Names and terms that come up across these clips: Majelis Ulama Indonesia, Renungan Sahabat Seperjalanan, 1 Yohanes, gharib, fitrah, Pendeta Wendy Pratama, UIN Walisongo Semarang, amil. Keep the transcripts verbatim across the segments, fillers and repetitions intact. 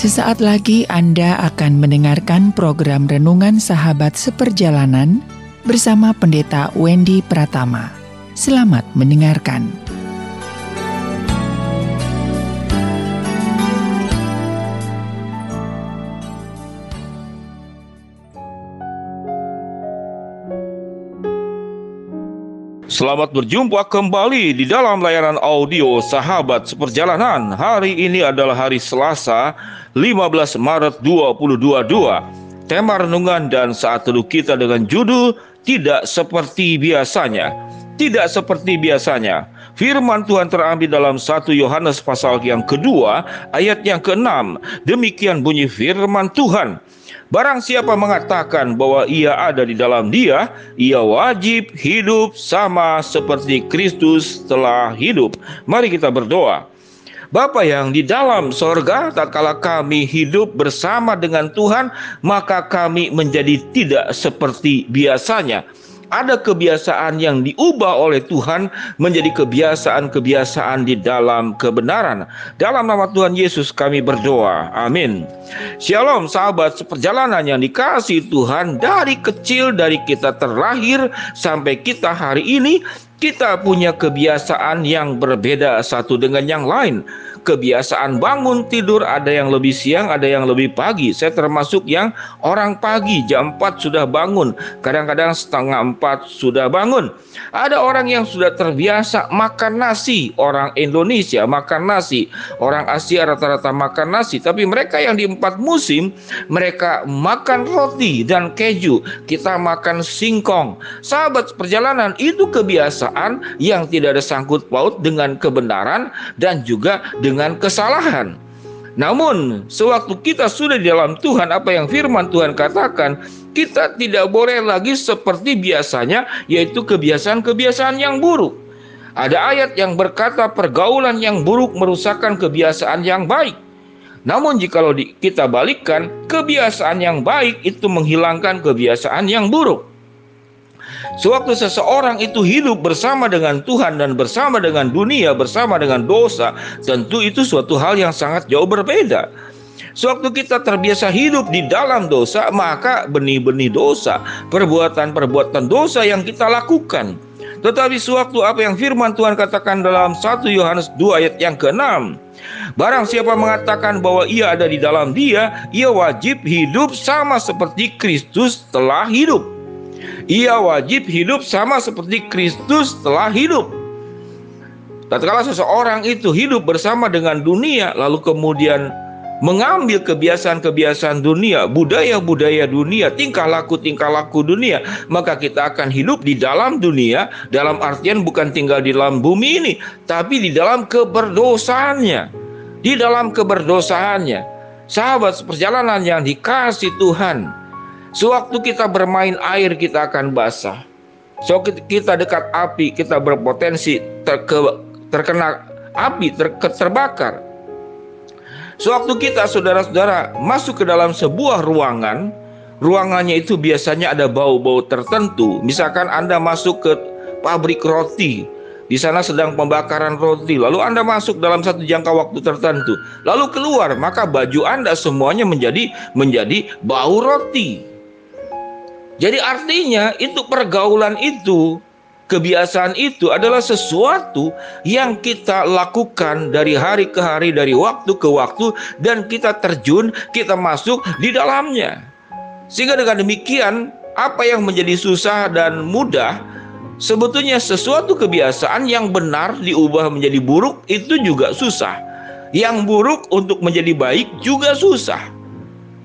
Sesaat lagi Anda akan mendengarkan program Renungan Sahabat Seperjalanan bersama Pendeta Wendy Pratama. Selamat mendengarkan. Selamat berjumpa kembali di dalam layanan audio Sahabat Seperjalanan. Hari ini adalah hari Selasa, lima belas Maret dua ribu dua puluh dua. Tema renungan dan saat teduh kita dengan judul Tidak Seperti Biasanya. Tidak seperti biasanya. Firman Tuhan terambil dalam satu Yohanes pasal yang kedua ayat yang keenam. Demikian bunyi firman Tuhan. Barang siapa mengatakan bahwa ia ada di dalam dia, ia wajib hidup sama seperti Kristus telah hidup. Mari kita berdoa. Bapa yang di dalam sorga, tatkala kami hidup bersama dengan Tuhan, maka kami menjadi tidak seperti biasanya. Ada kebiasaan yang diubah oleh Tuhan menjadi kebiasaan-kebiasaan di dalam kebenaran. Dalam nama Tuhan Yesus kami berdoa. Amin. Shalom sahabat seperjalanan yang dikasihi Tuhan. Dari kecil, dari kita terlahir sampai kita hari ini, kita punya kebiasaan yang berbeda satu dengan yang lain. Kebiasaan bangun tidur, ada yang lebih siang, ada yang lebih pagi. Saya termasuk yang orang pagi, jam empat sudah bangun. Kadang-kadang setengah empat sudah bangun. Ada orang yang sudah terbiasa makan nasi. Orang Indonesia makan nasi. Orang Asia rata-rata makan nasi. Tapi mereka yang di empat musim, mereka makan roti dan keju. Kita makan singkong. Sahabat perjalanan, itu kebiasaan yang tidak ada sangkut paut dengan kebenaran dan juga dengan kesalahan. Namun, sewaktu kita sudah di dalam Tuhan, apa yang firman Tuhan katakan, kita tidak boleh lagi seperti biasanya, yaitu kebiasaan-kebiasaan yang buruk. Ada ayat yang berkata pergaulan yang buruk merusakkan kebiasaan yang baik. Namun jikalau kita balikkan, kebiasaan yang baik itu menghilangkan kebiasaan yang buruk. Sewaktu seseorang itu hidup bersama dengan Tuhan dan bersama dengan dunia, bersama dengan dosa, tentu itu suatu hal yang sangat jauh berbeda. Sewaktu kita terbiasa hidup di dalam dosa, maka benih-benih dosa, perbuatan-perbuatan dosa yang kita lakukan. Tetapi sewaktu apa yang firman Tuhan katakan dalam satu Yohanes dua ayat yang keenam, barang siapa mengatakan bahwa ia ada di dalam dia, ia wajib hidup sama seperti Kristus telah hidup. Ia wajib hidup sama seperti Kristus telah hidup. Tatkala seseorang itu hidup bersama dengan dunia, lalu kemudian mengambil kebiasaan-kebiasaan dunia, budaya-budaya dunia, tingkah laku-tingkah laku dunia, maka kita akan hidup di dalam dunia, dalam artian bukan tinggal di dalam bumi ini, tapi di dalam keberdosaannya. Di dalam keberdosaannya. Sahabat seperjalanan yang dikasihi Tuhan, sewaktu kita bermain air, kita akan basah. Sewaktu kita dekat api, kita berpotensi terke, terkena api, ter, terbakar. Sewaktu kita, saudara-saudara, masuk ke dalam sebuah ruangan, ruangannya itu biasanya ada bau-bau tertentu. Misalkan Anda masuk ke pabrik roti, di sana sedang pembakaran roti, lalu Anda masuk dalam satu jangka waktu tertentu, lalu keluar, maka baju Anda semuanya menjadi menjadi bau roti. Jadi artinya itu pergaulan itu, kebiasaan itu adalah sesuatu yang kita lakukan dari hari ke hari, dari waktu ke waktu, dan kita terjun, kita masuk di dalamnya. Sehingga dengan demikian, apa yang menjadi susah dan mudah, sebetulnya sesuatu kebiasaan yang benar diubah menjadi buruk itu juga susah. Yang buruk untuk menjadi baik juga susah.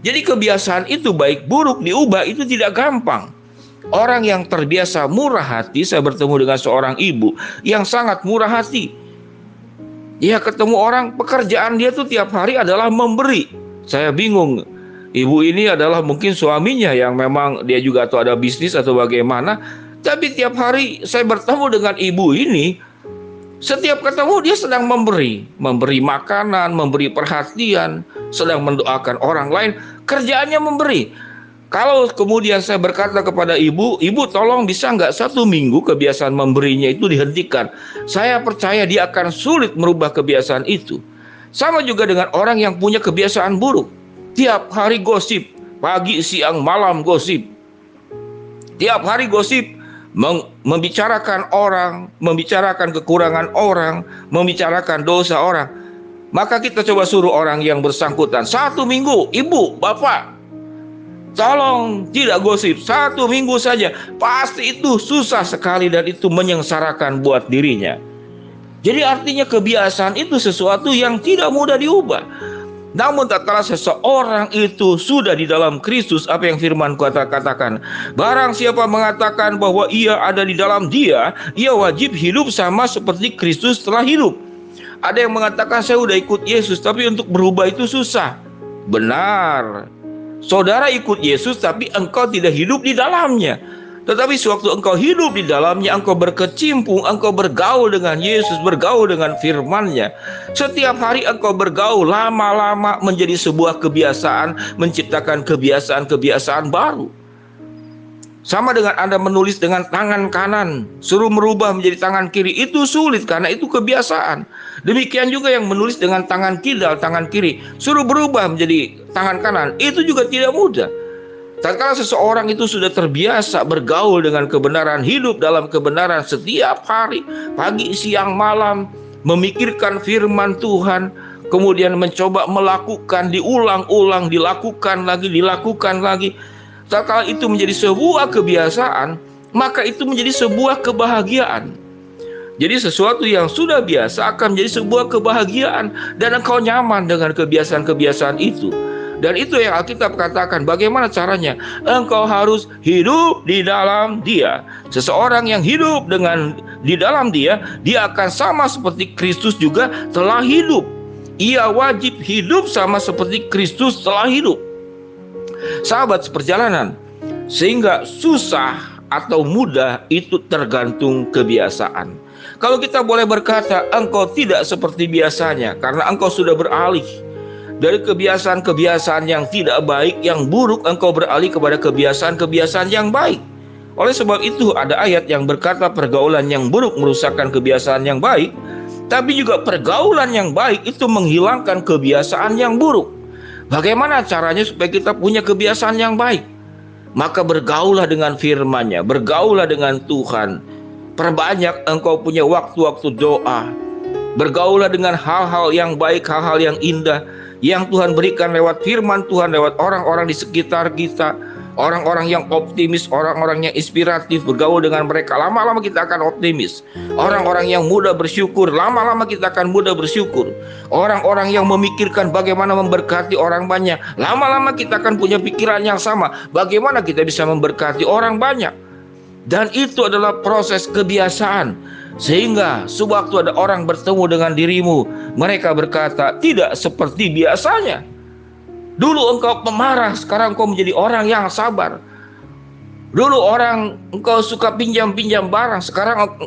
Jadi kebiasaan itu baik buruk diubah itu tidak gampang. Orang yang terbiasa murah hati, saya bertemu dengan seorang ibu yang sangat murah hati. Dia ketemu orang, pekerjaan dia tuh tiap hari adalah memberi. Saya bingung. Ibu ini adalah mungkin suaminya yang memang dia juga atau ada bisnis atau bagaimana. Tapi tiap hari saya bertemu dengan ibu ini, setiap ketemu dia sedang memberi, memberi makanan, memberi perhatian, sedang mendoakan orang lain, kerjaannya memberi. Kalau kemudian saya berkata kepada ibu, ibu tolong bisa nggak satu minggu kebiasaan memberinya itu dihentikan. Saya percaya dia akan sulit merubah kebiasaan itu. Sama juga dengan orang yang punya kebiasaan buruk. Tiap hari gosip, pagi, siang, malam gosip. Tiap hari gosip, membicarakan orang, membicarakan kekurangan orang, membicarakan dosa orang. Maka kita coba suruh orang yang bersangkutan, satu minggu, ibu, bapak, tolong tidak gosip, satu minggu saja. Pasti itu susah sekali dan itu menyengsarakan buat dirinya. Jadi artinya kebiasaan itu sesuatu yang tidak mudah diubah. Namun tatkala seseorang itu sudah di dalam Kristus, apa yang firman katakan, barang siapa mengatakan bahwa ia ada di dalam dia, ia wajib hidup sama seperti Kristus telah hidup. Ada yang mengatakan saya sudah ikut Yesus, tapi untuk berubah itu susah. Benar, saudara ikut Yesus tapi engkau tidak hidup di dalamnya. Tetapi sewaktu engkau hidup di dalamnya, engkau berkecimpung, engkau bergaul dengan Yesus, bergaul dengan firman-Nya. Setiap hari engkau bergaul, lama-lama menjadi sebuah kebiasaan, menciptakan kebiasaan-kebiasaan baru. Sama dengan Anda menulis dengan tangan kanan, suruh merubah menjadi tangan kiri, itu sulit karena itu kebiasaan. Demikian juga yang menulis dengan tangan kidal, tangan kiri, suruh berubah menjadi tangan kanan, itu juga tidak mudah. Tatkala seseorang itu sudah terbiasa bergaul dengan kebenaran, hidup dalam kebenaran setiap hari, pagi, siang, malam, memikirkan firman Tuhan, kemudian mencoba melakukan, diulang-ulang, dilakukan lagi, dilakukan lagi. Tatkala itu menjadi sebuah kebiasaan, maka itu menjadi sebuah kebahagiaan. Jadi sesuatu yang sudah biasa akan menjadi sebuah kebahagiaan dan engkau nyaman dengan kebiasaan-kebiasaan itu. Dan itu yang Alkitab katakan, bagaimana caranya? Engkau harus hidup di dalam dia. Seseorang yang hidup dengan di dalam dia, dia akan sama seperti Kristus juga telah hidup. Ia wajib hidup sama seperti Kristus telah hidup. Sahabat seperjalanan, sehingga susah atau mudah itu tergantung kebiasaan. Kalau kita boleh berkata, engkau tidak seperti biasanya, karena engkau sudah beralih dari kebiasaan-kebiasaan yang tidak baik, yang buruk, engkau beralih kepada kebiasaan-kebiasaan yang baik. Oleh sebab itu ada ayat yang berkata pergaulan yang buruk merusakkan kebiasaan yang baik, tapi juga pergaulan yang baik itu menghilangkan kebiasaan yang buruk. Bagaimana caranya supaya kita punya kebiasaan yang baik? Maka bergaulah dengan firman-Nya, bergaulah dengan Tuhan. Perbanyak engkau punya waktu-waktu doa. Bergaulah dengan hal-hal yang baik, hal-hal yang indah yang Tuhan berikan lewat firman Tuhan, lewat orang-orang di sekitar kita, orang-orang yang optimis, orang-orang yang inspiratif. Bergaul dengan mereka, lama-lama kita akan optimis. Orang-orang yang mudah bersyukur, lama-lama kita akan mudah bersyukur. Orang-orang yang memikirkan bagaimana memberkati orang banyak, lama-lama kita akan punya pikiran yang sama, bagaimana kita bisa memberkati orang banyak. Dan itu adalah proses kebiasaan. Sehingga sewaktu ada orang bertemu dengan dirimu, mereka berkata tidak seperti biasanya. Dulu engkau pemarah, sekarang engkau menjadi orang yang sabar. Dulu orang engkau suka pinjam-pinjam barang, sekarang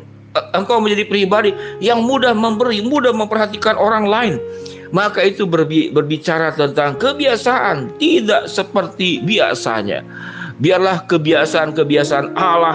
engkau menjadi pribadi yang mudah memberi, mudah memperhatikan orang lain. Maka itu berbicara tentang kebiasaan tidak seperti biasanya. Biarlah kebiasaan-kebiasaan Allah,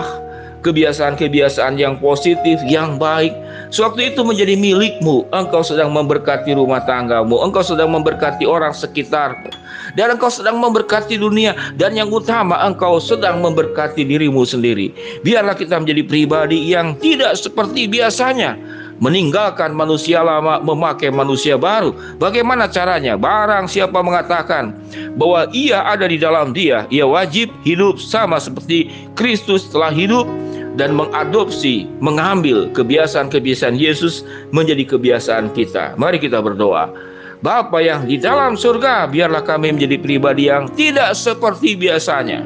kebiasaan-kebiasaan yang positif, yang baik, sewaktu itu menjadi milikmu. Engkau sedang memberkati rumah tanggamu, engkau sedang memberkati orang sekitarmu, dan engkau sedang memberkati dunia, dan yang utama engkau sedang memberkati dirimu sendiri. Biarlah kita menjadi pribadi yang tidak seperti biasanya, meninggalkan manusia lama, memakai manusia baru. Bagaimana caranya? Barang siapa mengatakan bahwa ia ada di dalam dia, ia wajib hidup sama seperti Kristus telah hidup, dan mengadopsi, mengambil kebiasaan-kebiasaan Yesus menjadi kebiasaan kita. Mari kita berdoa. Bapa yang di dalam surga, biarlah kami menjadi pribadi yang tidak seperti biasanya.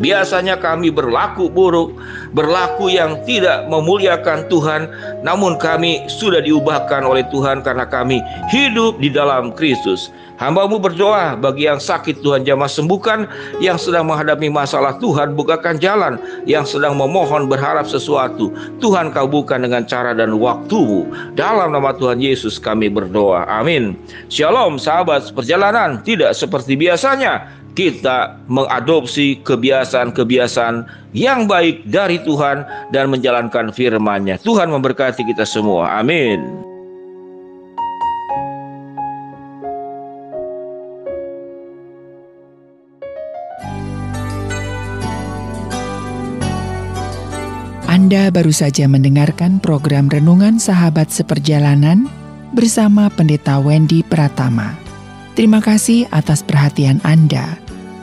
Biasanya kami berlaku buruk, berlaku yang tidak memuliakan Tuhan, namun kami sudah diubahkan oleh Tuhan karena kami hidup di dalam Kristus. Hamba-Mu berdoa bagi yang sakit, Tuhan jamah sembuhkan, yang sedang menghadapi masalah, Tuhan bukakan jalan, yang sedang memohon berharap sesuatu, Tuhan kabulkan dengan cara dan waktu-Mu. Dalam nama Tuhan Yesus kami berdoa. Amin. Shalom sahabat seperjalanan, tidak seperti biasanya. Kita mengadopsi kebiasaan-kebiasaan yang baik dari Tuhan dan menjalankan firman-Nya. Tuhan memberkati kita semua. Amin. Anda baru saja mendengarkan program Renungan Sahabat Seperjalanan bersama Pendeta Wendy Pratama. Terima kasih atas perhatian Anda.